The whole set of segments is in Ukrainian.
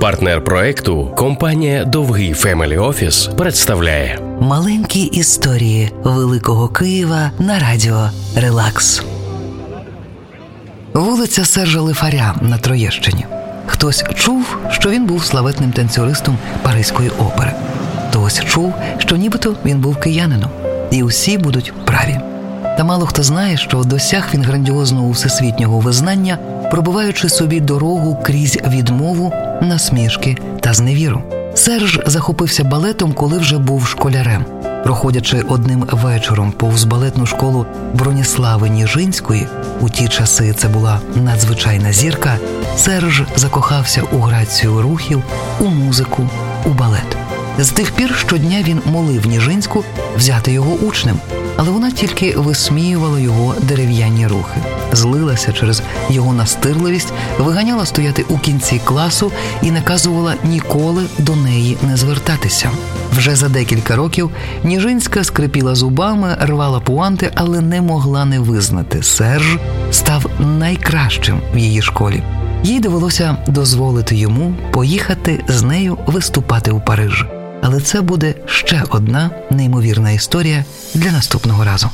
Партнер проекту компанія «Довгий Family Office» представляє «Маленькі історії Великого Києва» на радіо «Релакс». Вулиця Сержа Лифаря на Троєщині. Хтось чув, що він був славетним танцюристом Паризької опери. Хтось чув, що нібито він був киянином. І усі будуть праві. Та мало хто знає, що досяг він грандіозного всесвітнього визнання, пробиваючи собі дорогу крізь відмову, насмішки та зневіру. Серж захопився балетом, коли вже був школярем. Проходячи одним вечором повз балетну школу Броніслави Ніжинської, у ті часи це була надзвичайна зірка, Серж закохався у грацію рухів, у музику, у балет. З тих пір щодня він молив Ніжинську взяти його учнем, але вона тільки висміювала його дерев'яні рухи, злилася через його настирливість, виганяла стояти у кінці класу і наказувала ніколи до неї не звертатися. Вже за декілька років Ніжинська скрипіла зубами, рвала пуанти, але не могла не визнати – Серж став найкращим в її школі. Їй довелося дозволити йому поїхати з нею виступати у Париж. Але це буде ще одна неймовірна історія для наступного разу.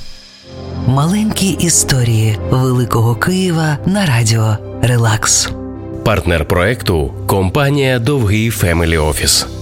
Маленькі історії Великого Києва на радіо «Релакс». Партнер проекту – компанія «Довгий Family Office».